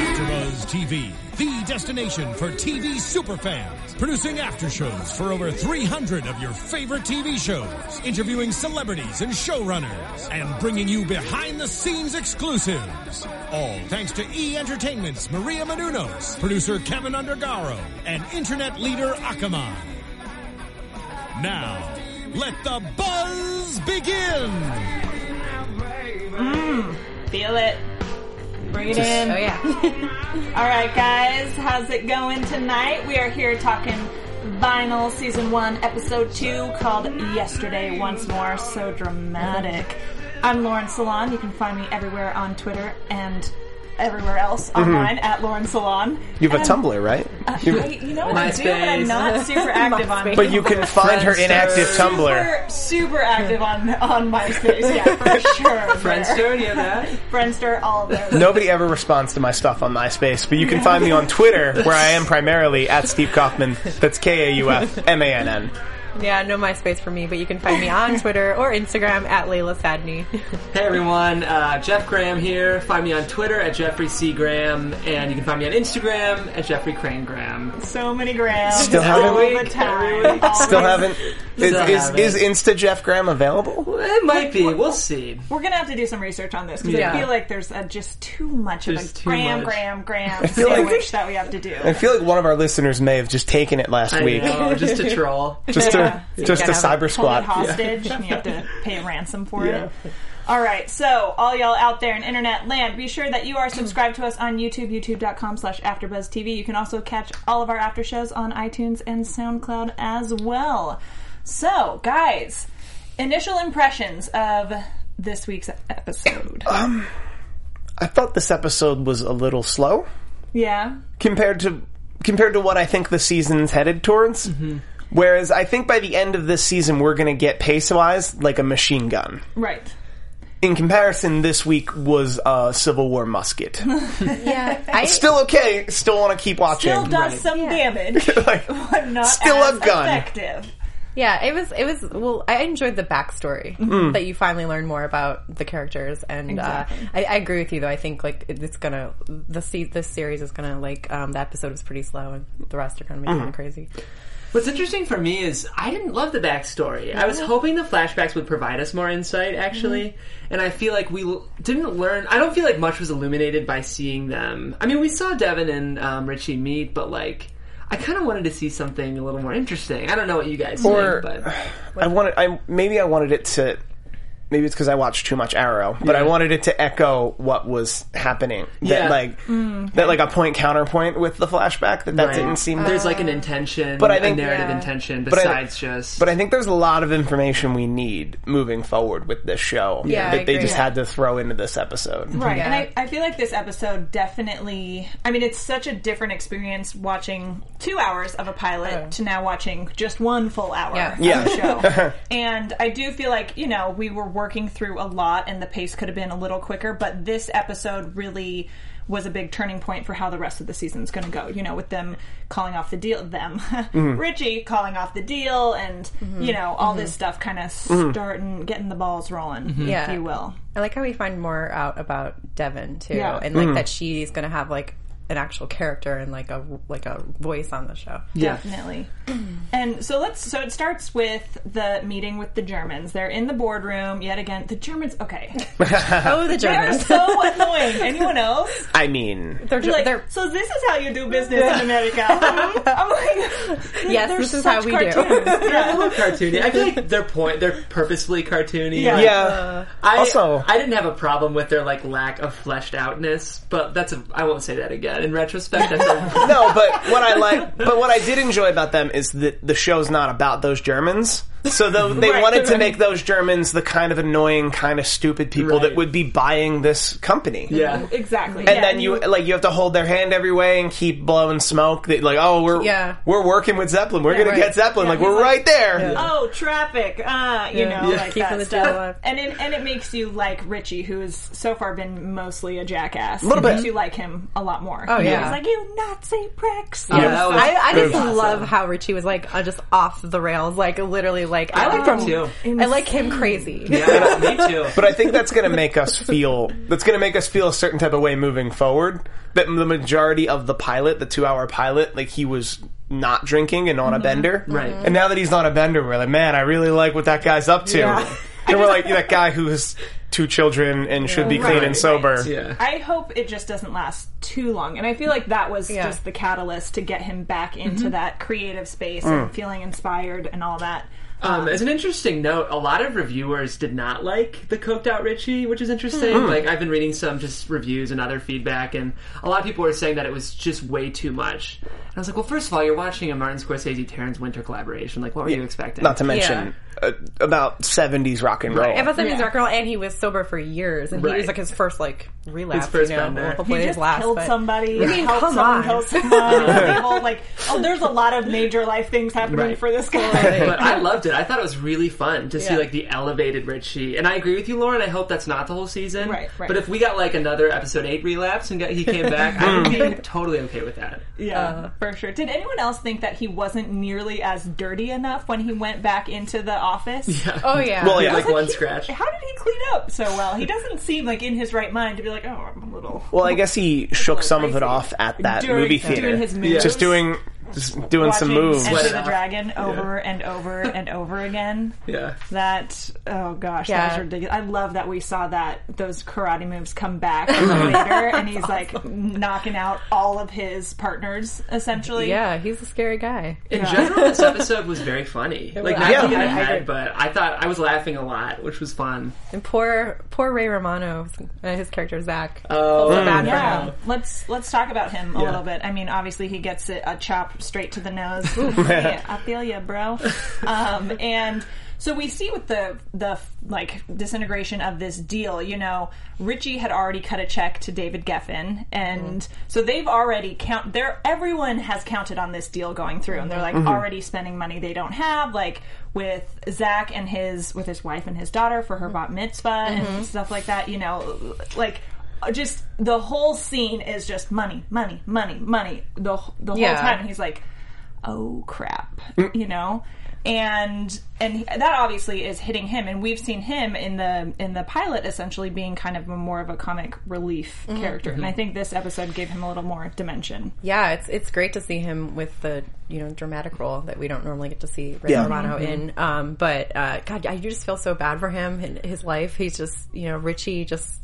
AfterBuzz TV, the destination for TV superfans, producing aftershows for over 300 of your favorite TV shows, interviewing celebrities and showrunners, and bringing you behind-the-scenes exclusives. All thanks to E! Entertainment's Maria Menounos, producer Kevin Undergaro, and internet leader Akamai. Now, let the buzz begin! Feel it. Bring it in. Oh, yeah. All right, guys. How's it going tonight? We are here talking Vinyl Season 1, Episode 2, called Yesterday Once More. So dramatic. I'm Lauren Salaun. You can find me everywhere on Twitter and everywhere else online at Lauren Salaun. You have a Tumblr, right? I do, but I'm not super active on it. But you can find her inactive Tumblr. Super active on MySpace, yeah, for sure. Friendster, do you have that? Friendster, all of those. Nobody ever responds to my stuff on MySpace, but you can find me on Twitter, where I am primarily at Steve Kaufman. That's Kaufmann. Yeah, no MySpace for me, but you can find me on Twitter or Instagram at Laila Sadny. Hey everyone, Jeff Graham here. Find me on Twitter at Jeffrey C. Graham, and you can find me on Instagram at Jeffrey Crane Graham. So many Grahams. Still haven't. Still haven't. Is Insta Jeff Graham available? It might be. We'll see. We're gonna have to do some research on this because I feel like there's just too much of a Graham sandwich that we have to do. I feel like one of our listeners may have just taken it last week. Know, just to troll. Just a cyber squad. Hostage, and you have to pay a ransom for it. All right, so all y'all out there in internet land, be sure that you are subscribed to us on YouTube, youtube.com/AfterBuzzTV. You can also catch all of our after shows on iTunes and SoundCloud as well. So, guys, initial impressions of this week's episode. I thought this episode was a little slow. Yeah. Compared to what I think the season's headed towards. Mm-hmm. Whereas I think by the end of this season, we're going to get pace-wise like a machine gun. Right. In comparison, this week was a Civil War musket. Yeah. Still okay. Still want to keep watching. Still does some damage. But not still as a gun. Effective. Yeah, it was. Well, I enjoyed the backstory that you finally learn more about the characters, and exactly. I agree with you though. I think like it's gonna this series is gonna the episode was pretty slow, and the rest are gonna be kind of crazy. What's interesting for me is I didn't love the backstory. I was hoping the flashbacks would provide us more insight, actually. Mm-hmm. And I feel like we didn't learn... I don't feel like much was illuminated by seeing them. I mean, we saw Devon and Richie meet, but, I kind of wanted to see something a little more interesting. I don't know what you guys think, but... Maybe it's because I watched too much Arrow, but I wanted it to echo what was happening. Yeah. That a point-counterpoint with the flashback, that didn't seem... There's an intention, but a narrative intention besides just... But I think there's a lot of information we need moving forward with this show that they just had to throw into this episode. Right, and I feel like this episode definitely... I mean, it's such a different experience watching 2 hours of a pilot to now watching just one full hour of the show. And I do feel like, we were working through a lot, and the pace could have been a little quicker, but this episode really was a big turning point for how the rest of the season's going to go, with them calling off the deal, Richie calling off the deal, and, all this stuff kind of starting, getting the balls rolling, if you will. I like how we find more out about Devon, too, and, that she's going to have, an actual character and a voice on the show. Definitely. And so it starts with the meeting with the Germans. They're in the boardroom yet again. The Germans, okay. Oh, the Germans. They're so annoying. Anyone else? I mean, they're so this is how you do business in America. I'm yes, this is how we cartoons. Do. Yeah, I love cartoony. I feel like they're purposefully cartoony. Yeah. I didn't have a problem with their lack of fleshed outness, but I won't say that again. In retrospect, I feel... No, but what I did enjoy about them is that the show's not about those Germans. So they wanted to make those Germans the kind of annoying, kind of stupid people that would be buying this company. Yeah, exactly. And then you have to hold their hand every way and keep blowing smoke. That like, oh, we're working with Zeppelin. We're gonna get Zeppelin. Yeah, like we're right there. Yeah. Oh, traffic. You know, like keeping that stuff. And it makes you like Richie, who has so far been mostly a jackass. A little bit. Makes you like him a lot more. Oh yeah. He's like, you Nazi pricks. Yeah. I just love how Richie was like just off the rails, like literally. Like I like him too. Insane. I like him crazy. Yeah, me too. But I think that's going to make us feel a certain type of way moving forward. That the majority of the pilot, the 2-hour pilot, like he was not drinking and on a bender, right? And now that he's on a bender, we're like, man, I really like what that guy's up to. Yeah. And we're like that guy who's 2 children and should be clean and sober. Right. Yeah. I hope it just doesn't last too long. And I feel like that was just the catalyst to get him back into that creative space and feeling inspired and all that. As an interesting note, a lot of reviewers did not like the coked out Richie, which is interesting. Mm-hmm. Like I've been reading some just reviews and other feedback, and a lot of people were saying that it was just way too much. And I was like, well, first of all, you're watching a Martin Scorsese Terence Winter collaboration. Like, what were you expecting? Not to mention about 70s rock and roll. Right. About 70s rock and roll, and he was sober for years, and he was like his first like relapse. His first bender. He just killed somebody. I mean, helped someone. People, like, oh, there's a lot of major life things happening for this guy. But I loved it. I thought it was really fun to see like the elevated Richie, and I agree with you, Lauren. I hope that's not the whole season, right. But if we got like another episode 8 relapse and he came back, I would be totally okay with that. Yeah, for sure. Did anyone else think that he wasn't nearly as dirty enough when he went back into the office? Yeah. Oh yeah. Well, yeah, like one scratch. How did he clean up so well? He doesn't seem like in his right mind to be like, oh, I'm a little. Well, I guess he shook some of it off at that movie theater, doing his moves. Just doing some moves. Enter the Dragon over and over and over again. Yeah. That, oh gosh, that was ridiculous. I love that we saw those karate moves come back later, and he's like knocking out all of his partners, essentially. Yeah, he's a scary guy. In general, this episode was very funny. It was. Not to get ahead, but I thought I was laughing a lot, which was fun. And poor Ray Romano, his character Zach. Oh, bad for him. Let's talk about him a little bit. I mean, obviously he gets a chop straight to the nose. I feel ya, bro. And so we see with the like disintegration of this deal, you know, Richie had already cut a check to David Geffen, and so they've already everyone has counted on this deal going through, and they're like already spending money they don't have, like with Zach and with his wife and his daughter for her bat mitzvah and stuff like that, you know, like just the whole scene is just money, money, money, money the whole time. And he's like, oh crap, you know, and that obviously is hitting him. And we've seen him in the pilot essentially being kind of more of a comic relief character. And I think this episode gave him a little more dimension. Yeah, it's great to see him with the, you know, dramatic role that we don't normally get to see Ray Romano in. But God, I just feel so bad for him and his life. He's just, you know, Richie just.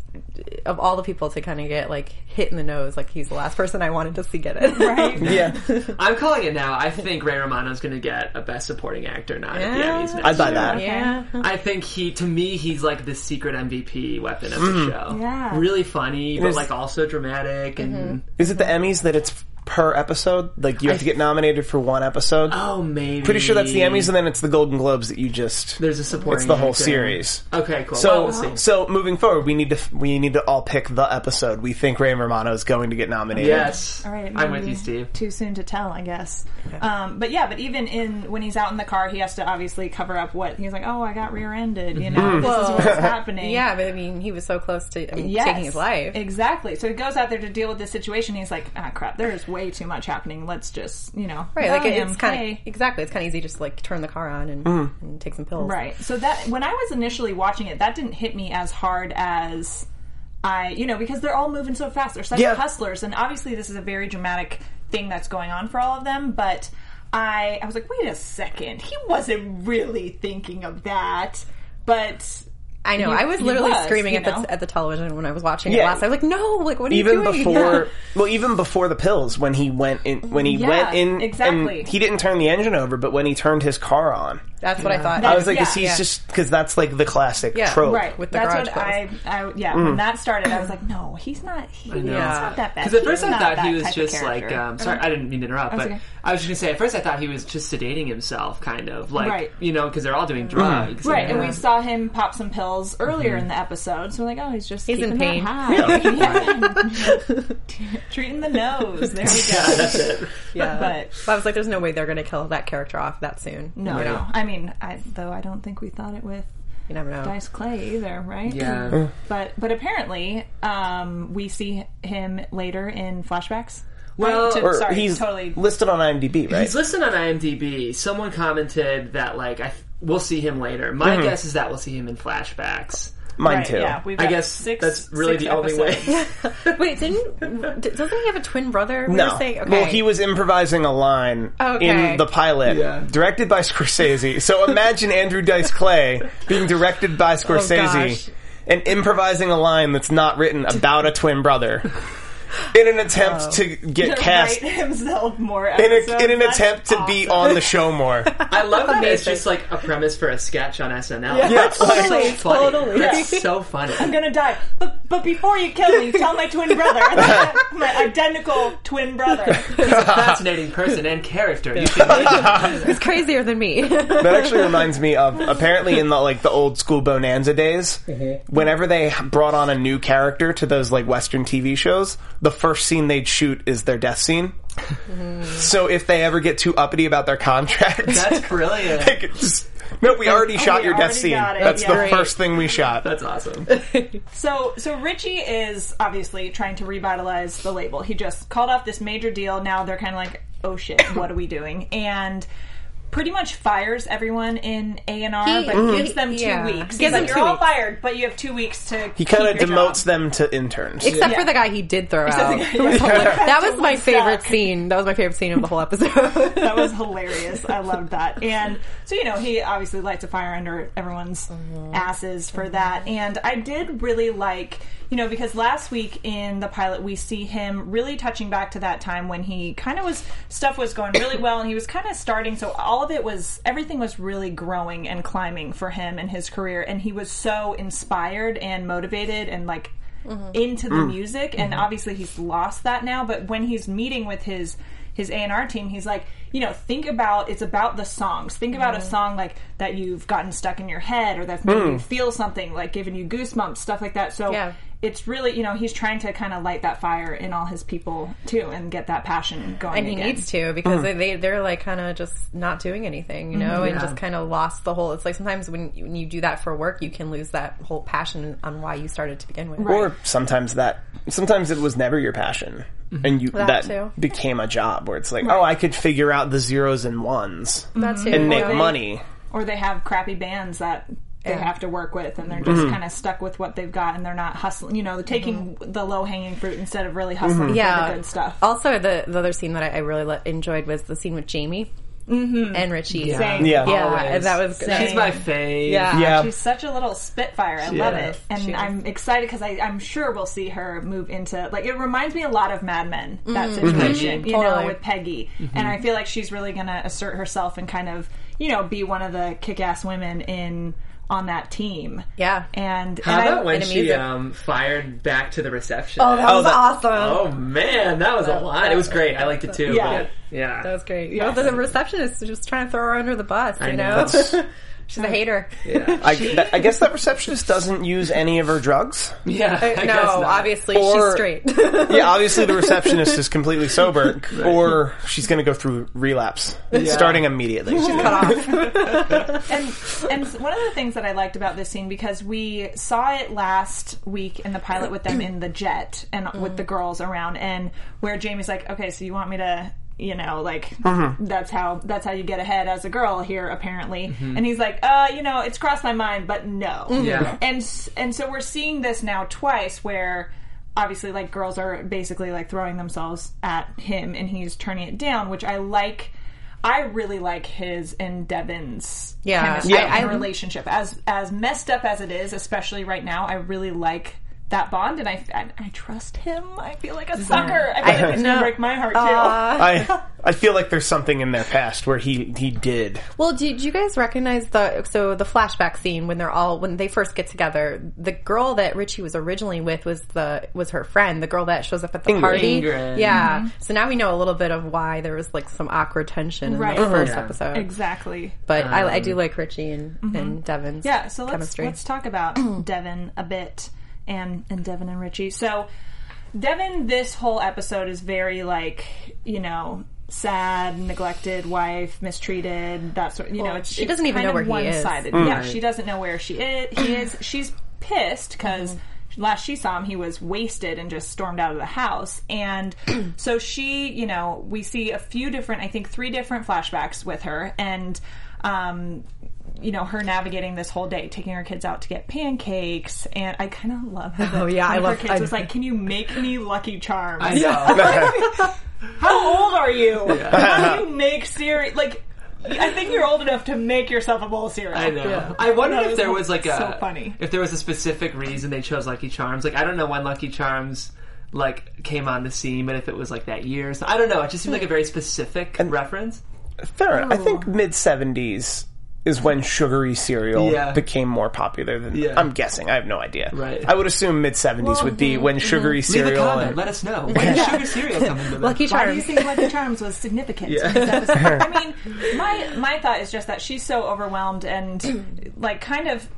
Of all the people to kind of get like hit in the nose, like he's the last person I wanted to see get it. Right? Yeah. I'm calling it now. I think Ray Romano's going to get a Best Supporting Actor nod at the Emmys next year. I'd buy that. Yeah. I think he's like the secret MVP weapon of the show. Yeah. Really funny, but like also dramatic. And is it the Emmys that it's per episode? Like you have to get nominated for one episode? Oh, maybe. Pretty sure that's the Emmys, and then it's the Golden Globes that you just... There's a supporting... It's the whole series. Okay, cool. So, we'll see. So moving forward, we need to all pick the episode we think Ray Romano is going to get nominated. Yes. All right. I'm with you, Steve. Too soon to tell, I guess. Okay. But even when he's out in the car, he has to obviously cover up what... He's like, oh, I got rear-ended, you know? This is what's happening. Yeah, but I mean, he was so close to taking his life. Exactly. So he goes out there to deal with this situation, and he's like, ah, crap, there is way too much happening. Let's just, you know, it's kind of easy just to, like, turn the car on and take some pills. Right. So that when I was initially watching it, that didn't hit me as hard as I, you know, because they're all moving so fast. They're such hustlers, and obviously this is a very dramatic thing that's going on for all of them. But I was like, wait a second, he wasn't really thinking of that, but. I know. I was literally screaming at the television when I was watching it last. I was like, "No! Like, what are you doing?" Even before the pills, when he went in, and he didn't turn the engine over, but when he turned his car on, That's what I thought. I was like, he's just, because that's like the classic trope. Right. With the garage clothes. When that started, I was like, no, he's not, it's not that bad. Because at first I thought he was just like, sorry, I didn't mean to interrupt, but I was just going to say, at first I thought he was just sedating himself, kind of. Like, you know, because they're all doing drugs. Right, and we saw him pop some pills earlier in the episode, so we're like, oh, he's just keeping that high. Treating the nose. There we go. Yeah, that's it. Yeah. But I was like, there's no way they're going to kill that character off that soon. No. I mean, though I don't think we thought it with you never know. Dice Clay either, right? Yeah. But apparently, we see him later in flashbacks. Well, he's totally listed on IMDb, right? He's listed on IMDb. Someone commented that, like, we'll see him later. My guess is that we'll see him in flashbacks. Mine too. Yeah, I guess that's really the only way. Wait, doesn't he have a twin brother? Were saying, okay. Well, he was improvising a line in the pilot, directed by Scorsese. So imagine Andrew Dice Clay being directed by Scorsese and improvising a line that's not written about a twin brother. In an attempt to get cast, write himself more episodes. In an attempt to be on the show more. I love that it's just like a premise for a sketch on SNL. Yeah, that's totally. That's so funny. I'm gonna die, but before you kill me, tell my twin brother, my identical twin brother. He's a fascinating person and character. He's crazier than me. That actually reminds me of apparently in the old school Bonanza days, whenever they brought on a new character to those like Western TV shows. The first scene they'd shoot is their death scene. So if they ever get too uppity about their contract... That's brilliant. They could just, we already shot your death scene. That's the first thing we shot. That's awesome. So Richie is obviously trying to revitalize the label. He just called off this major deal. Now they're kind of like, oh shit, what are we doing? And... pretty much fires everyone in A&R, but gives them 2 weeks. Gives them 2 weeks. You're all fired, but you have 2 weeks to. He kind of demotes them to interns, except for the guy he did throw out. That was my favorite scene. That was my favorite scene of the whole episode. That was hilarious. I loved that. And so he obviously lights a fire under everyone's asses for that. And I did really like. Because last week in the pilot, we see him really touching back to that time when he kind of stuff was going really well and he was kind of starting. So everything was really growing and climbing for him and his career. And he was so inspired and motivated and like into the music. And obviously he's lost that now. But when he's meeting with his A&R team, he's like, think about, it's about the songs. Think about a song like that you've gotten stuck in your head or that's made you feel something, like giving you goosebumps, stuff like that. So it's really, he's trying to kind of light that fire in all his people too and get that passion going. And he needs to because they're like kind of just not doing anything, and just kind of lost the whole, it's like sometimes when you do that for work, you can lose that whole passion on why you started to begin with. Right. Or sometimes it was never your passion. And that became a job where it's like, I could figure out the zeros and ones and make money. Or they have crappy bands that they have to work with and they're just kind of stuck with what they've got and they're not hustling, they're taking the low-hanging fruit instead of really hustling for the good stuff. Also, the other scene that I really enjoyed was the scene with Jamie. And Richie. And that was good. She's my fave. Yeah. She's such a little spitfire. I love it. And I'm excited because I'm sure we'll see her move into it reminds me a lot of Mad Men, that situation, with Peggy. And I feel like she's really going to assert herself and kind of, be one of the kick-ass women on that team. Yeah. And how about when she fired back to the reception? Oh, that was awesome. Oh, man, that was a lot. It was great. I liked it, too. Yeah. Yeah. That was great. Yeah. The receptionist was just trying to throw her under the bus, I know. She's a hater. Yeah. I guess that receptionist doesn't use any of her drugs. Yeah. No, obviously she's straight. Yeah, obviously the receptionist is completely sober, or she's going to go through relapse, starting immediately. She's cut off. And one of the things that I liked about this scene, because we saw it last week in the pilot with them in the jet and with the girls around, and where Jamie's like, okay, so you want me to... that's how you get ahead as a girl here, apparently. And he's like, it's crossed my mind, but no. Yeah. And so we're seeing this now twice where obviously girls are basically throwing themselves at him and he's turning it down, which I like. I really like his and Devon's chemistry and relationship. As messed up as it is, especially right now, I really like that bond, and I trust him. I feel like a sucker. I feel like it's going to break my heart, too. I I feel like there's something in their past where he did. Well, did you guys recognize the flashback scene when they first get together? The girl that Richie was originally with was her friend, the girl that shows up at the party. Ingrid. Yeah. Mm-hmm. So now we know a little bit of why there was like some awkward tension in the first episode. Exactly. But I do like Richie and Devon's chemistry. Let's talk about Devon a bit and Devon and Richie. So Devon, this whole episode is very sad, neglected wife, mistreated, that sort of, it's, she doesn't even know where he is. Mm. Yeah, she doesn't know where he is. She's pissed because last she saw him, he was wasted and just stormed out of the house. And so she, we see a few different, I think 3 different flashbacks with her, and her navigating this whole day, taking her kids out to get pancakes, and I kind of love her. Oh yeah, I love her. Kids was like, "Can you make me Lucky Charms?" I know. How old are you? Yeah. How do you make cereal? I think you're old enough to make yourself a bowl of cereal. I know. Yeah. I wonder if there was if there was a specific reason they chose Lucky Charms. I don't know when Lucky Charms came on the scene, but if it was that year, so I don't know. It just seemed like a very specific reference. Fair. Ooh. I think mid-70s. Is when sugary cereal became more popular than... Yeah. I'm guessing. I have no idea. Right. I would assume mid-70s would be when sugary cereal... Leave a comment. Let us know. When did sugar cereal come into this? Lucky Charms. Why do you think Lucky Charms was significant? Yeah. My thought is just that she's so overwhelmed and, kind of...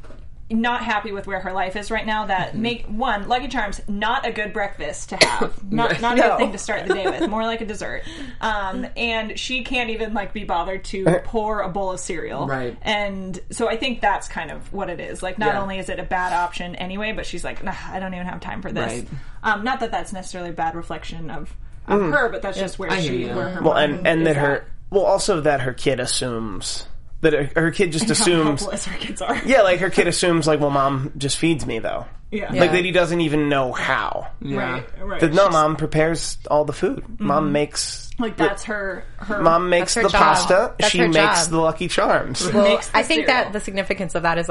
not happy with where her life is right now. That Lucky Charms, not a good breakfast to have, not a good thing to start the day with. More like a dessert. And she can't even be bothered to pour a bowl of cereal. Right. And so I think that's kind of what it is. Not only is it a bad option anyway, but she's like, nah, I don't even have time for this. Right. Not that that's necessarily a bad reflection of her, but that's just where her. Well, and that her. Well, also that her kid assumes. That her kid just assumes... How hopeless her kids are. Yeah, her kid assumes, well, Mom just feeds me, though. Yeah. That he doesn't even know how. Yeah. Right. That, no, Mom prepares all the food. Mm-hmm. Mom makes... that's her... Mom makes the pasta. She makes the Lucky Charms. Well, I think that the significance of that is,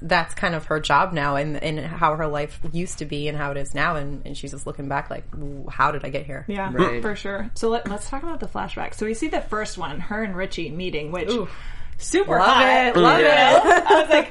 that's kind of her job now and how her life used to be and how it is now. And she's just looking back how did I get here? Yeah, right. For sure. So let's talk about the flashback. So we see the first one, her and Richie meeting, which... Ooh. Super love hot. Love it. I was like,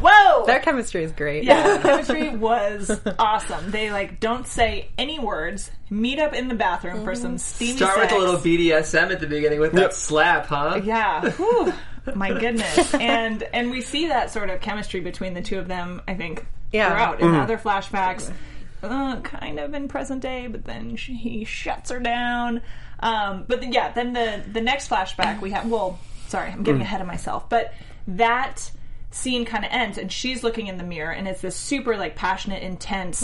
whoa. Their chemistry is great. Yeah, their chemistry was awesome. They don't say any words, meet up in the bathroom for some steamy sex. With a little BDSM at the beginning with that slap, huh? Yeah. Whew. My goodness. And we see that sort of chemistry between the two of them, I think, throughout in other flashbacks. Exactly. Kind of in present day, but then he shuts her down. Then the next flashback we have... Well... Sorry, I'm getting ahead of myself. But that scene kind of ends, and she's looking in the mirror, and it's this super, passionate, intense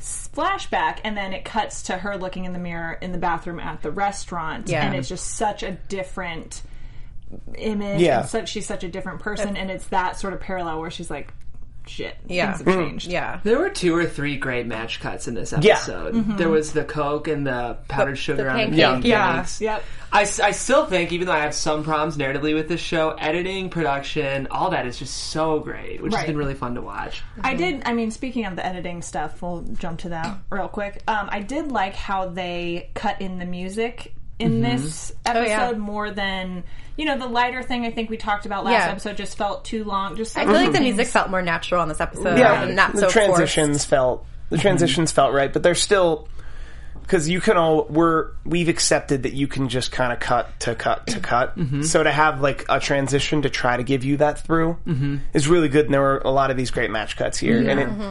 flashback, and then it cuts to her looking in the mirror in the bathroom at the restaurant, and it's just such a different image, and she's such a different person, and it's that sort of parallel where she's like, shit, things have changed. Yeah. There were 2 or 3 great match cuts in this episode. Yeah. Mm-hmm. There was the Coke and the powdered sugar the on the pancakes. Yeah. Yep. I still think, even though I have some problems narratively with this show, editing, production, all that is just so great, which has been really fun to watch. Mm-hmm. Speaking of the editing stuff, we'll jump to that real quick. I did like how they cut in the music in this episode more than... the lighter thing I think we talked about last episode just felt too long. Just I feel like the music felt more natural on this episode. Yeah, and not so forced. The transitions felt right, but they're still... Because you can all... We've accepted that you can just kind of cut to cut to cut. Mm-hmm. So to have, a transition to try to give you that through is really good, and there were a lot of these great match cuts here. Yeah.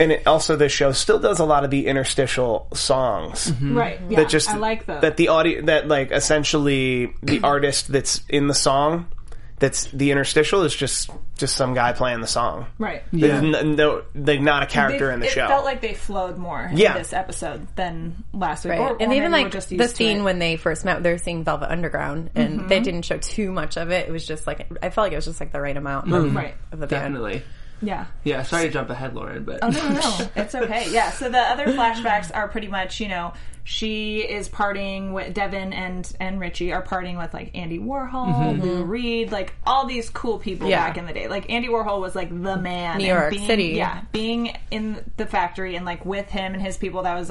And it also, this show still does a lot of the interstitial songs, right? Yeah, that just, I like those. That the audio, that essentially the artist that's in the song, that's the interstitial is just some guy playing the song, right? Yeah, they're not a character in the show. It felt like they flowed more in this episode than last week, or and even the scene when they first met, they were seeing Velvet Underground, and they didn't show too much of it. It was just I felt like it was just the right amount, of the band. Definitely. Yeah. Yeah, sorry to jump ahead, Lauren, but... Oh, no, it's okay. Yeah, so the other flashbacks are pretty much, she is partying with... Devon and Richie are partying with, Andy Warhol, Lou Reed, all these cool people back in the day. Andy Warhol was, the man. New York City. Yeah, being in the factory and, with him and his people, that was,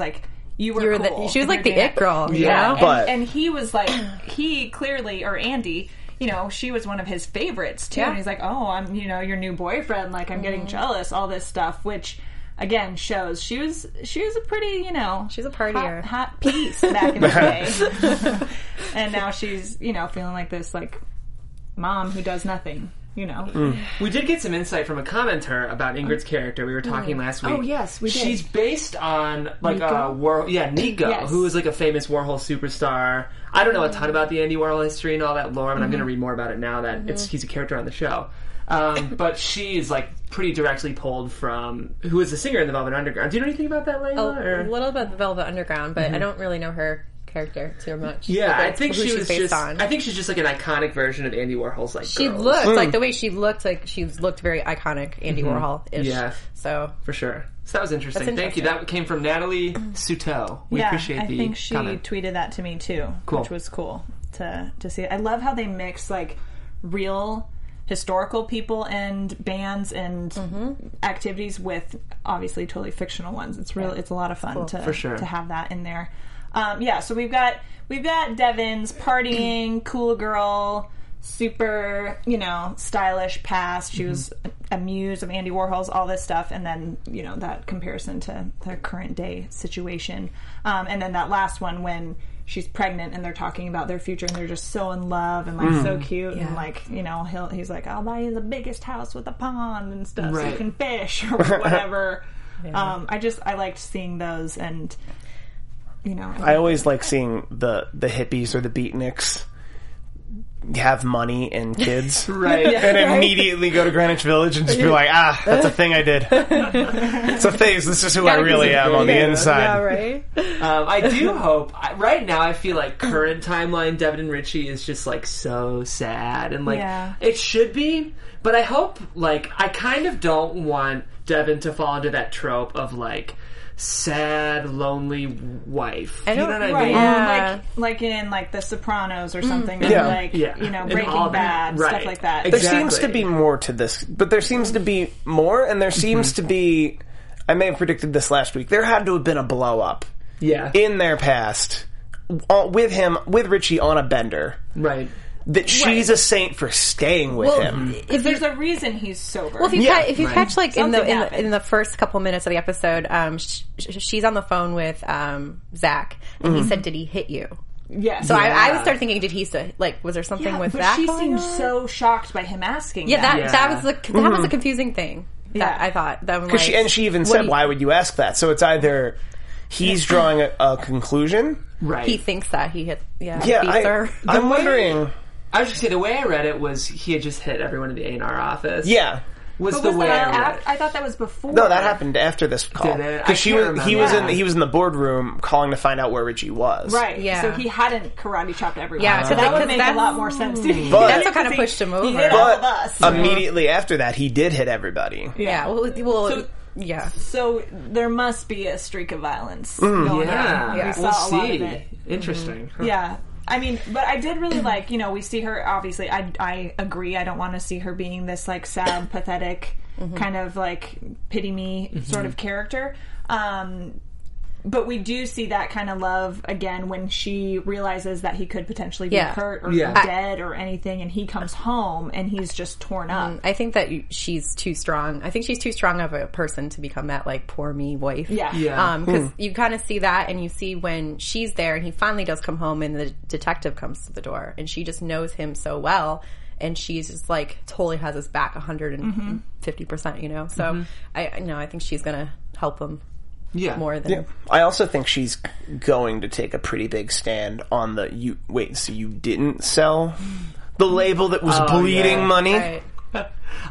you were cool. She was like the it girl. Yeah. And he was like, he clearly, or Andy, you know, she was one of his favorites too. Yeah. And he's like, oh, I'm, you know, your new boyfriend. Like, I'm getting jealous, all this stuff, which again shows she was a pretty, you know, she's a partier, hot piece back in the day. And now she's, you know, feeling like this, like, mom who does nothing. You know, we did get some insight from a commenter about Ingrid's character. We were talking last week. Oh yes, we did. She's based on like Nico? Nico, yes. Who is like a famous Warhol superstar. I don't know a ton about the Andy Warhol history and all that lore, but I'm going to read more about it now that he's a character on the show. But she is like pretty directly pulled from who is the singer in the Velvet Underground. Do you know anything about that, Laila? A little about the Velvet Underground, but I don't really know her character too much. Yeah, I think she was just on. I think she's just like an iconic version of Andy Warhol's like she girls. Looked like the way she looked, like she looked very iconic Andy Warhol-ish. Yeah. So for sure. So that was interesting. Thank you. That came from Natalie Souteau. We appreciate the I think she comment. Tweeted that to me too, which was cool to see. I love how they mix like real historical people and bands and activities with obviously totally fictional ones. It's really it's a lot of fun to have that in there. So we've got Devon's partying, cool girl, super, you know, stylish past. She was a muse of Andy Warhol's, all this stuff. And then, you know, that comparison to their current day situation. And then that last one when she's pregnant and they're talking about their future and they're just so in love and like so cute and like, you know, he's like, I'll buy you the biggest house with a pond and stuff so you can fish or whatever. I liked seeing those and... You know, I always like seeing the hippies or the beatniks have money and kids, immediately go to Greenwich Village and just be like, that's a thing I did. It's a phase. This is who I really am on the inside. Yeah, right. I do hope. Right now, I feel like current timeline Devon and Richie is just like so sad, and like it should be. But I hope, like, I kind of don't want Devon to fall into that trope of like. Sad, lonely wife. You know what I mean? Yeah. Like in like The Sopranos or something. Yeah. Like you know, Breaking Bad, stuff like that. Exactly. There seems to be more to this, but there seems to be more, and there seems to be. I may have predicted this last week. There had to have been a blow up. Yeah. In their past, with Richie on a bender. Right. That she's a saint for staying with him. If there's a reason he's sober. Well, if you catch like in the first couple minutes of the episode, she's on the phone with Zach, and he said, "Did he hit you?" Yeah. So I would start thinking, did he say like was there something with that? She seemed so shocked by him asking. Yeah, that was a confusing thing. That I thought that like, she even said, "Why would you ask that?" So it's either he's drawing a conclusion, right? He thinks that he hit. Yeah. I'm wondering. I was just going to say, the way I read it was he had just hit everyone in the A&R office. Yeah. I thought that was before. No, that happened after this call. Because he was in the boardroom calling to find out where Richie was. Right, yeah. So he hadn't karate chopped everyone. Yeah, so that would make a lot more sense. But that's what kind of pushed him over. He hit all of us. Immediately after that, he did hit everybody. Yeah, so there must be a streak of violence going on. Yeah. We saw a lot of it. Interesting. Mm-hmm. Huh. Yeah. I mean, but I did really like, you know, we see her, obviously, I agree, I don't want to see her being this, like, sad, pathetic, kind of, like, pity me sort of character. But we do see that kind of love, again, when she realizes that he could potentially be hurt or dead or anything, and he comes home, and he's just torn up. I think that she's too strong. I think she's too strong of a person to become that, like, poor me wife. Yeah. Because you kind of see that, and you see when she's there, and he finally does come home, and the detective comes to the door, and she just knows him so well, and she's just, like, totally has his back 150%, you know? So, I think she's going to help him. Yeah. More than I also think she's going to take a pretty big stand on the so you didn't sell the label that was bleeding money? Right.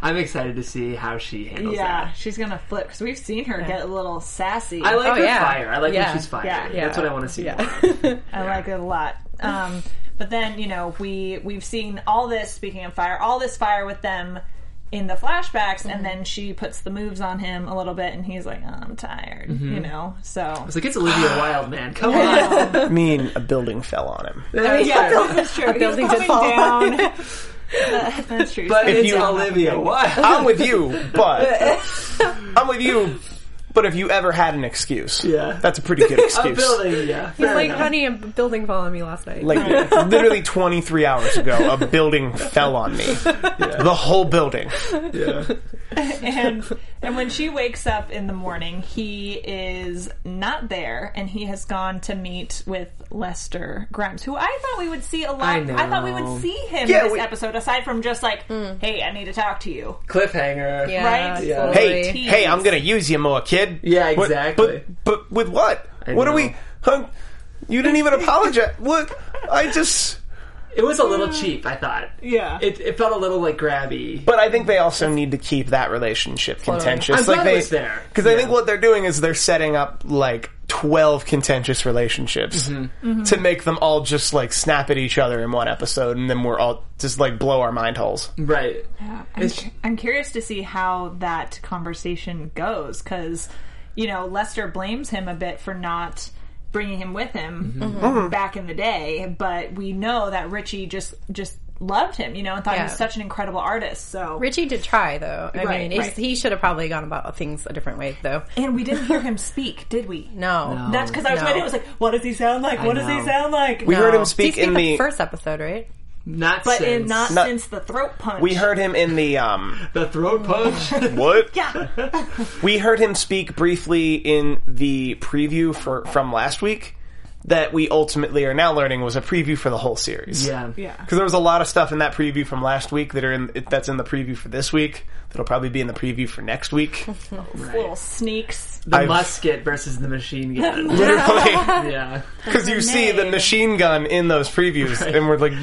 I'm excited to see how she handles that. Yeah, she's going to flip because we've seen her get a little sassy. I like her fire. I like when she's fire. Yeah. That's what I want to see more. I like it a lot. But then, you know, we've seen all this, speaking of fire, all this fire with them in the flashbacks, and then she puts the moves on him a little bit, and he's like, oh, I'm tired, you know, so... I was like, it's Olivia Wilde, man, come on! I mean, a building fell on him. That's true. A building did fall down. That's true. But it's Olivia Wilde. I'm with you, But if you ever had an excuse, that's a pretty good excuse. He's like, honey, a building fell on me last night. Like, literally 23 hours ago, a building fell on me. Yeah. The whole building. Yeah. And when she wakes up in the morning, he is not there, and he has gone to meet with Lester Grimes, who I thought we would see a lot. I thought we would see him in this episode, aside from just like, hey, I need to talk to you. Cliffhanger. Yeah, right? Yeah. Hey, hey, I'm going to use you more, kid. Yeah, exactly. But with what? What are we... Huh? You didn't even apologize. What? I just... It was a little cheap, I thought. Yeah. It felt a little, like, grabby. But I think they also need to keep that relationship contentious. I'm glad it was there. Because I think what they're doing is they're setting up, like, 12 contentious relationships to make them all just, like, snap at each other in one episode, and then we're all just, like, blow our mind holes. Right. Yeah. I'm curious to see how that conversation goes, because, you know, Lester blames him a bit for not... bringing him with him back in the day, but we know that Richie just loved him, you know, and thought he was such an incredible artist. So Richie did try, though. I mean, he should have probably gone about things a different way, though. And we didn't hear him speak, did we? No. That's because I was waiting. I was like, what does he sound like? What does he sound like? We heard him speak in the first episode, right? Not since the throat punch. We heard him in the the throat punch. What? Yeah. We heard him speak briefly in the preview from last week that we ultimately are now learning was a preview for the whole series. Yeah. Because there was a lot of stuff in that preview from last week that's in the preview for this week. That'll probably be in the preview for next week. Little sneaks. The musket versus the machine gun. Literally. Yeah. Because you see the machine gun in those previews, and we're like,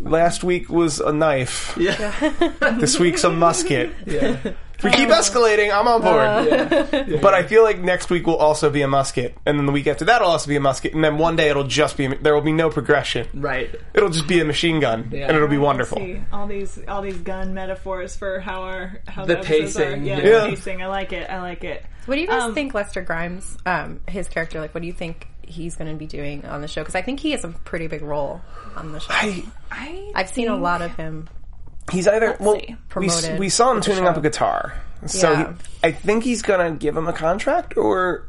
last week was a knife. Yeah. This week's a musket. Yeah. If we keep escalating, I'm on board. But I feel like next week will also be a musket, and then the week after that will also be a musket, and then one day it'll just be... There will be no progression. Right. It'll just be a machine gun, and it'll be wonderful. See all these gun metaphors for how the pacing. The pacing. I like it. What do you guys think Lester Grimes, his character, like, what do you think he's going to be doing on the show? Because I think he has a pretty big role on the show. I've seen a lot of him. He's either... we saw him tuning up a guitar. So I think he's going to give him a contract, or...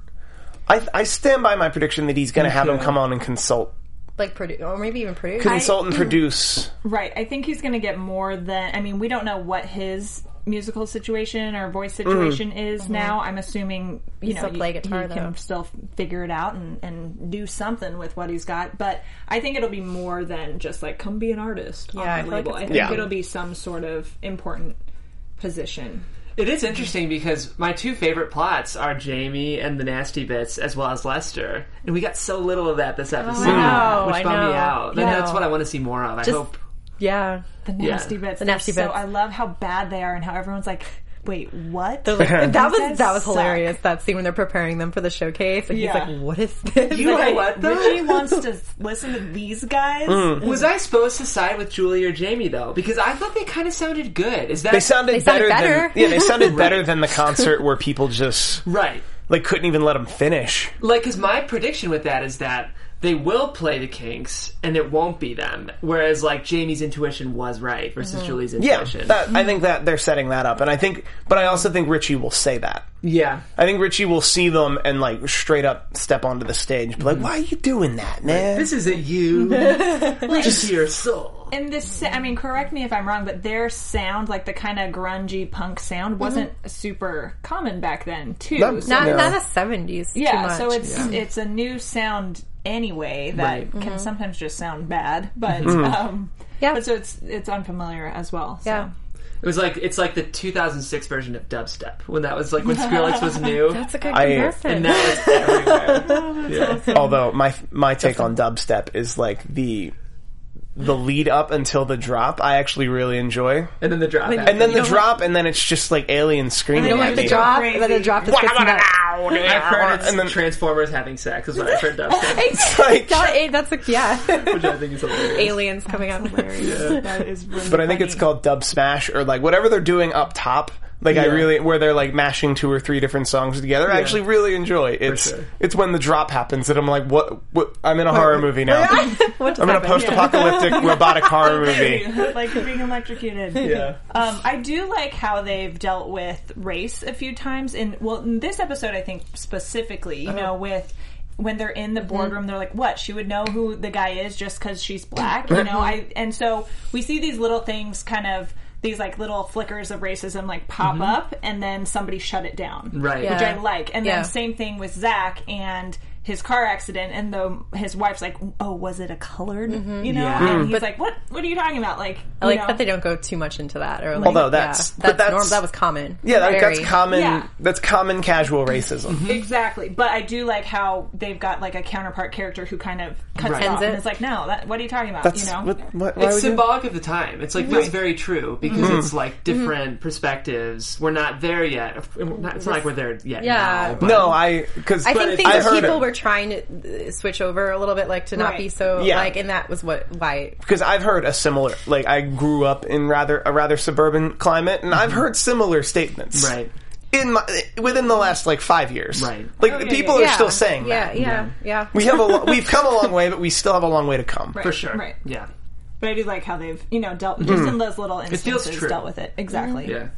I stand by my prediction that he's going to have him come on and consult. Like, produce, or maybe even produce. Consult and produce. Right. I think he's going to get more than... I mean, we don't know what his musical situation or voice situation is now. I'm assuming, he can still figure it out and do something with what he's got. But I think it'll be more than just like, come be an artist on the label. I think it'll be some sort of important position. It is interesting because my two favorite plots are Jamie and the Nasty Bits, as well as Lester. And we got so little of that this episode, which bummed me out. Yeah. That's what I want to see more of. I hope... Yeah. The Nasty Bits. The Nasty Bits. So I love how bad they are and how everyone's like, wait, what? Like, that was hilarious, that scene when they're preparing them for the showcase, and he's like, what is this? You know what, though? Richie wants to listen to these guys? Was I supposed to side with Julie or Jamie, though? Because I thought they kind of sounded good. They sounded better. Than... Yeah, they sounded better than the concert where people just... Right. Like, couldn't even let them finish. Like, because my prediction with that is that they will play the Kinks, and it won't be them. Whereas, like, Jamie's intuition was right versus Julie's intuition. Yeah, I think that they're setting that up. But I also think Richie will say that. Yeah. I think Richie will see them and, like, straight up step onto the stage. Be like, why are you doing that, man? Like, this isn't you. Just your soul. And this, I mean, correct me if I'm wrong, but their sound, like the kind of grungy punk sound, wasn't super common back then, too. Not the 70s too much. So it's a new sound... anyway that can sometimes just sound bad, but but so it's unfamiliar as well, so. Yeah. It was like, it's like the 2006 version of dubstep, when that was like when Skrillex was new. That's a good comparison. And now it's everywhere. Awesome. Although my take on dubstep is like the lead up until the drop, I actually really enjoy. And then the drop. And then it's just like alien screaming. And then the drop. And then the drop is getting I've heard it's and then Transformers having sex is what I've heard dubstep. It's like... That's like, which I think is hilarious. Aliens coming out. Hilarious. Yeah. That is really funny. I think it's called Dub Smash, or like whatever they're doing up top Like, yeah. I really, where they're like mashing two or three different songs together, yeah. I actually really enjoy. It's sure. It's when the drop happens that I'm like, what I'm in a horror movie now. I'm in a post-apocalyptic robotic horror movie. Like being electrocuted. Yeah. I do like how they've dealt with race a few times in this episode, I think specifically, you know, with when they're in the boardroom, they're like, what? She would know who the guy is just because she's black, you know? And so we see these little things kind of, these like little flickers of racism like pop up and then somebody shut it down. Right. Yeah. Which I like. And then same thing with Zach and his car accident, and his wife's like, oh, was it a colored? You know? Yeah. And he's but, like, what are you talking about? Like, I like that they don't go too much into that. Or like, although that's normal. That was common. Yeah, that's common. Yeah. That's common casual racism. Exactly. But I do like how they've got like a counterpart character who kind of cuts it off. And it's like, no, what are you talking about? That's, you know? It's symbolic of the time. It's like, that's very true because it's like different perspectives. We're not there yet. It's not like we're there yet now. But, no, I think these people were trying to switch over a little bit, like to not be so like, and that was why. Because I've heard a similar, like I grew up in a rather suburban climate, and I've heard similar statements within the last like 5 years. Right, like people are still saying that. Yeah. We've come a long way, but we still have a long way to come for sure. Right, yeah. But I do like how they've dealt just in those little instances dealt with it exactly. Yeah.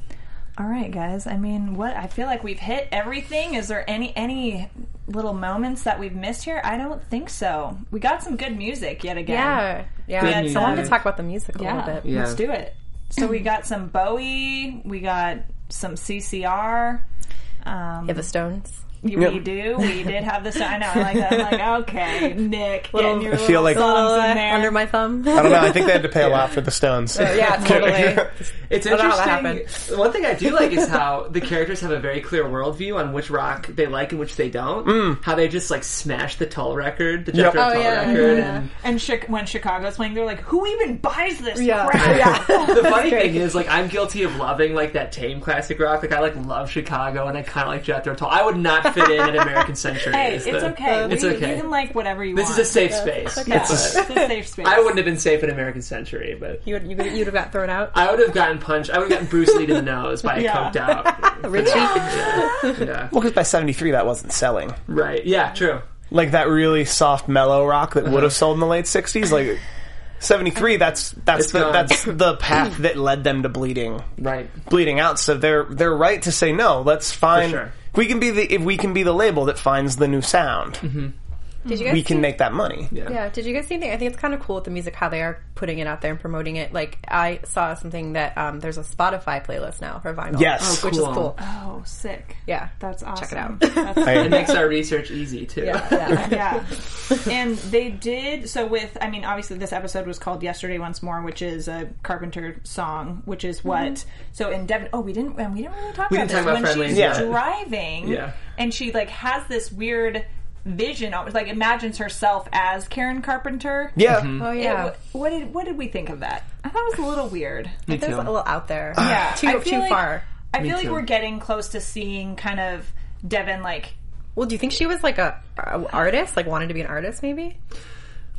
All right, guys. I mean, I feel like we've hit everything. Is there any little moments that we've missed here? I don't think so. We got some good music yet again. Yeah. I wanted to talk about the music a little bit. Yeah. Let's do it. So we got some Bowie. We got some CCR. Yeah, the Stones. We did have this. I know. I like that. I'm like, okay, Nick. I feel like under my thumb. I don't know. I think they had to pay a lot for the Stones. Yeah, totally. It's interesting. One thing I do like is how the characters have a very clear worldview on which rock they like and which they don't. How they just like smash the Tull record, the Jethro Tull record, and when Chicago's playing, they're like, "Who even buys this crap?" Yeah. The funny thing is, like, I'm guilty of loving like that tame classic rock. Like, I like love Chicago, and I kind of like Jethro Tull. I would not fit in an American Century. Hey, it's okay. You can like whatever you want. This is a safe space. It's a safe space. I wouldn't have been safe in American Century, but you'd have got thrown out. I would have gotten punched. I would have gotten Bruce Lee to the nose by a coked out Richie. Yeah. Well, because by 73 that wasn't selling. Right. Yeah. True. Like that really soft mellow rock that would have sold in the late 60s. Like 73. That's the path that led them to bleeding out. So they're right to say no. Let's find. For sure. If we can be the label that finds the new sound, we can make that money. Yeah. Did you guys see anything? I think it's kind of cool with the music how they are putting it out there and promoting it. Like I saw something that there's a Spotify playlist now for Vinyl. Yes, which is cool. Oh, sick! Yeah, that's awesome. Check it out. It makes our research easy too. Yeah. And they did so with. I mean, obviously, this episode was called "Yesterday Once More," which is a Carpenter song, which is what. So in Devon, we didn't really talk about this when she's driving, and she like has this weird vision, like imagines herself as Karen Carpenter. Yeah. Oh yeah. What did we think of that? I thought it was a little weird. It was a little out there. Yeah. Too far. I feel like we're getting close to seeing kind of Devon like. Well, do you think she was like a artist? Like wanted to be an artist? Maybe.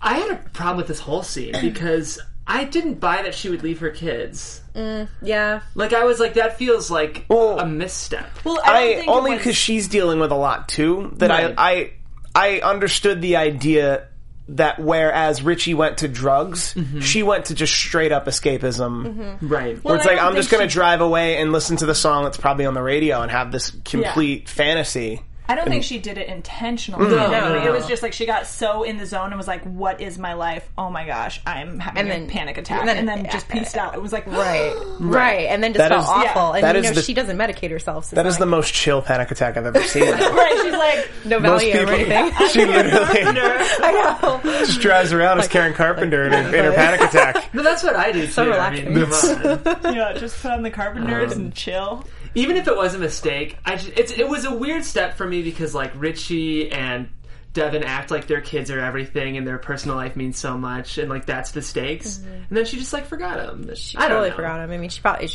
I had a problem with this whole scene because I didn't buy that she would leave her kids. Yeah. Like, I was like, that feels like a misstep. Well, I only because she's dealing with a lot too. That right. I understood the idea that whereas Richie went to drugs, she went to just straight up escapism. Right. Well, where it's like, I'm just going to drive away and listen to the song that's probably on the radio and have this complete fantasy. I don't think she did it intentionally. No. It was just like she got so in the zone and was like, what is my life? Oh my gosh, I'm having a panic attack. And then just pieced out. It was like, right. And then just felt awful. Yeah. And she doesn't medicate herself. So that is the most chill panic attack I've ever seen. Right, she's like, no value or anything. She literally I know. Just drives around as Karen Carpenter in her panic attack. But that's what I do, too. So relaxing. Yeah, just put on the Carpenters and chill. Even if it was a mistake, it was a weird step for me because like Richie and Devon act like their kids are everything and their personal life means so much, and like that's the stakes. Mm-hmm. And then she just like forgot him. She totally forgot him. I mean, she probably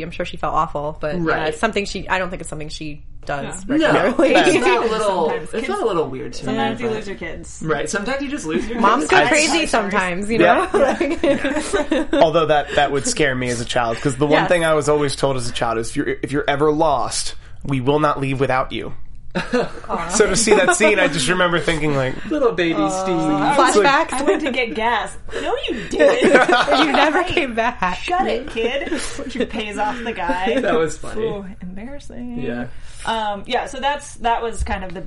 I'm sure she felt awful, but it's something I don't think it's something she does regularly. No, it's not a little weird to me. Sometimes you lose your kids. Right. Sometimes you just lose your kids. Moms go crazy sometimes, you know? Yeah. Yeah. Although that would scare me as a child, because the one thing I was always told as a child is if you're ever lost, we will not leave without you. So to see that scene, I just remember thinking, like, little baby Steve. Flashbacks. I went to get gas. No, you didn't. You never came back. Shut it, kid. She pays off the guy. That was funny. Ooh, embarrassing. Yeah. So that was kind of the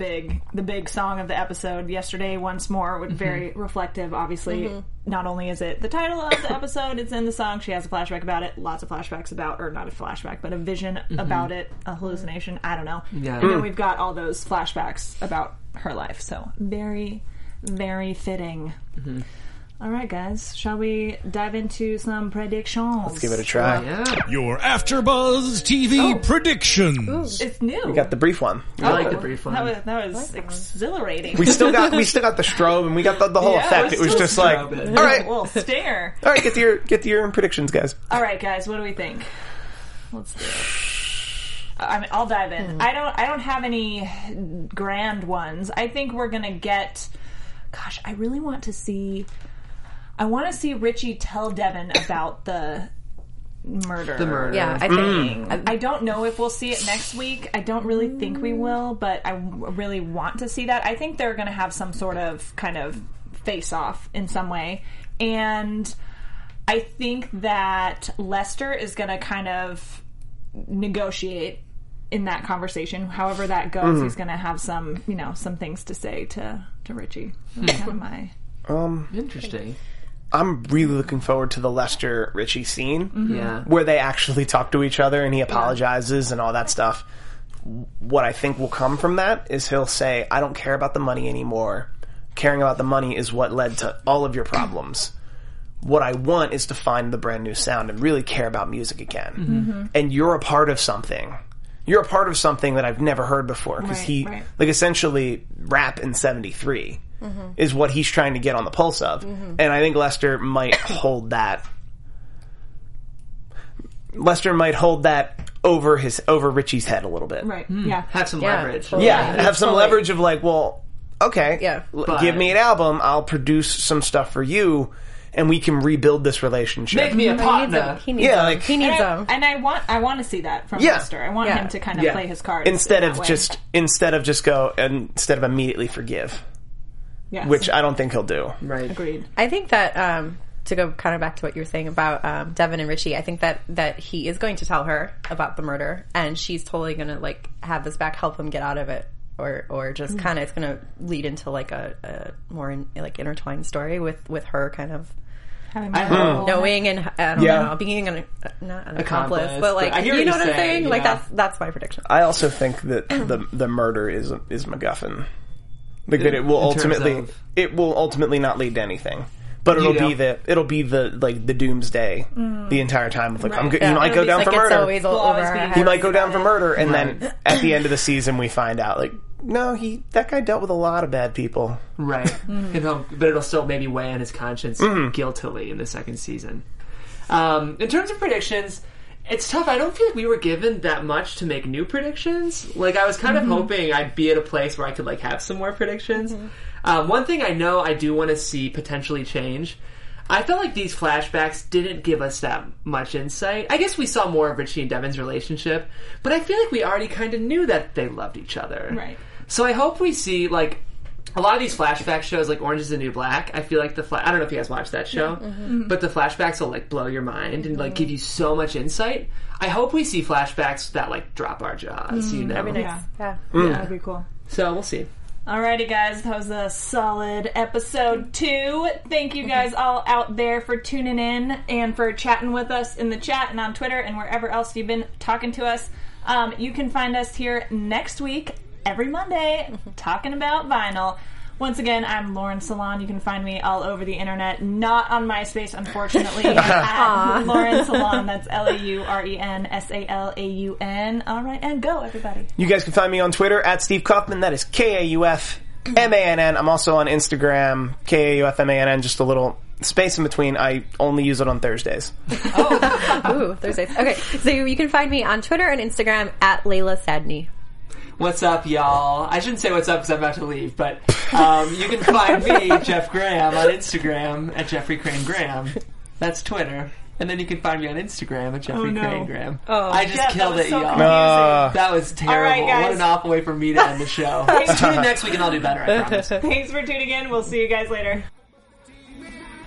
big song of the episode. Yesterday, Once More, was very reflective. Obviously, not only is it the title of the episode, it's in the song. She has a flashback about it. Lots of flashbacks about, or not a flashback, but a vision about it. A hallucination. I don't know. Yeah. And then we've got all those flashbacks about her life. So very, very fitting. Mm-hmm. All right, guys. Shall we dive into some predictions? Let's give it a try. Yeah. Your AfterBuzz TV predictions. Ooh, it's new. We got the brief one. I like the brief one. That was exhilarating. We still got the strobe, and we got the whole effect. It was just like, all right, we'll stare. All right, get to your predictions, guys. All right, guys. What do we think? Let's do it. I mean, I'll dive in. I don't have any grand ones. I think we're gonna get. Gosh, I really want to see. I want to see Richie tell Devon about the murder. Yeah, I think. I don't know if we'll see it next week. I don't really think we will, but I really want to see that. I think they're going to have some sort of kind of face-off in some way. And I think that Lester is going to kind of negotiate in that conversation. However that goes, he's going to have some, some things to say to Richie. That's kind of my... Interesting. I'm really looking forward to the Lester Richie scene, where they actually talk to each other and he apologizes and all that stuff. What I think will come from that is he'll say, "I don't care about the money anymore. Caring about the money is what led to all of your problems. What I want is to find the brand new sound and really care about music again." Mm-hmm. And you're a part of something. You're a part of something that I've never heard before, because he essentially rap in '73. Mm-hmm. Is what he's trying to get on the pulse of. Mm-hmm. And I think Lester might hold that over Richie's head a little bit. Right. Mm. Yeah. Have some leverage. Totally. Yeah. Have some leverage of like, well, okay, give me an album, I'll produce some stuff for you, and we can rebuild this relationship. Make me a partner. He needs them. And I want to see that from Lester. I want him to kind of play his cards. Instead of immediately forgive. Yes. Which I don't think he'll do. Right. Agreed. I think that, to go kind of back to what you were saying about Devon and Richie, I think that he is going to tell her about the murder, and she's totally going to, like, have this back, help him get out of it, or just kind of, it's going to lead into, like, a more, intertwined story with her kind of knowing and, I don't know, being an accomplice, but, like, you know what I'm saying? Yeah. Like, that's my prediction. I also think that the murder is MacGuffin. Because it will ultimately not lead to anything, but it'll be the doomsday the entire time. Like he might go down for murder, and then at the end of the season we find out that guy dealt with a lot of bad people, right? But it'll still maybe weigh on his conscience guiltily in the second season. In terms of predictions, it's tough. I don't feel like we were given that much to make new predictions. Like, I was kind of hoping I'd be at a place where I could, like, have some more predictions. Mm-hmm. One thing I know I do want to see potentially change, I felt like these flashbacks didn't give us that much insight. I guess we saw more of Richie and Devon's relationship, but I feel like we already kind of knew that they loved each other. Right. So I hope we see, like... A lot of these flashback shows, like Orange is the New Black, I feel like I don't know if you guys watch that show, but the flashbacks will, like, blow your mind and, like, give you so much insight. I hope we see flashbacks that, like, drop our jaws, you know? That'd be nice. Yeah. That'd be cool. So, we'll see. Alrighty, guys. That was a solid episode 2. Thank you guys all out there for tuning in and for chatting with us in the chat and on Twitter and wherever else you've been talking to us. You can find us here next week every Monday, talking about vinyl. Once again, I'm Lauren Salaun. You can find me all over the internet. Not on MySpace, unfortunately. At Lauren Salaun. That's LaurenSalaun. All right, and go, everybody. You guys can find me on Twitter at Steve Kaufman. That is KAUF. M-A-N-N. I'm also on Instagram, K-A-U-F-M-A-N-N, just a little space in between. I only use it on Thursdays. Oh. Ooh, Thursdays. Okay, so you can find me on Twitter and Instagram at Laila Sadny. What's up, y'all? I shouldn't say what's up because I'm about to leave, but you can find me, Jeff Graham, on Instagram at Jeffrey Crane Graham. That's Twitter. And then you can find me on Instagram at Jeffrey Crane Graham. Oh, I just killed it, so y'all. That was terrible. Right, what an awful way for me to end the show. Tune in next week and I'll do better, I promise. Thanks for tuning in. We'll see you guys later.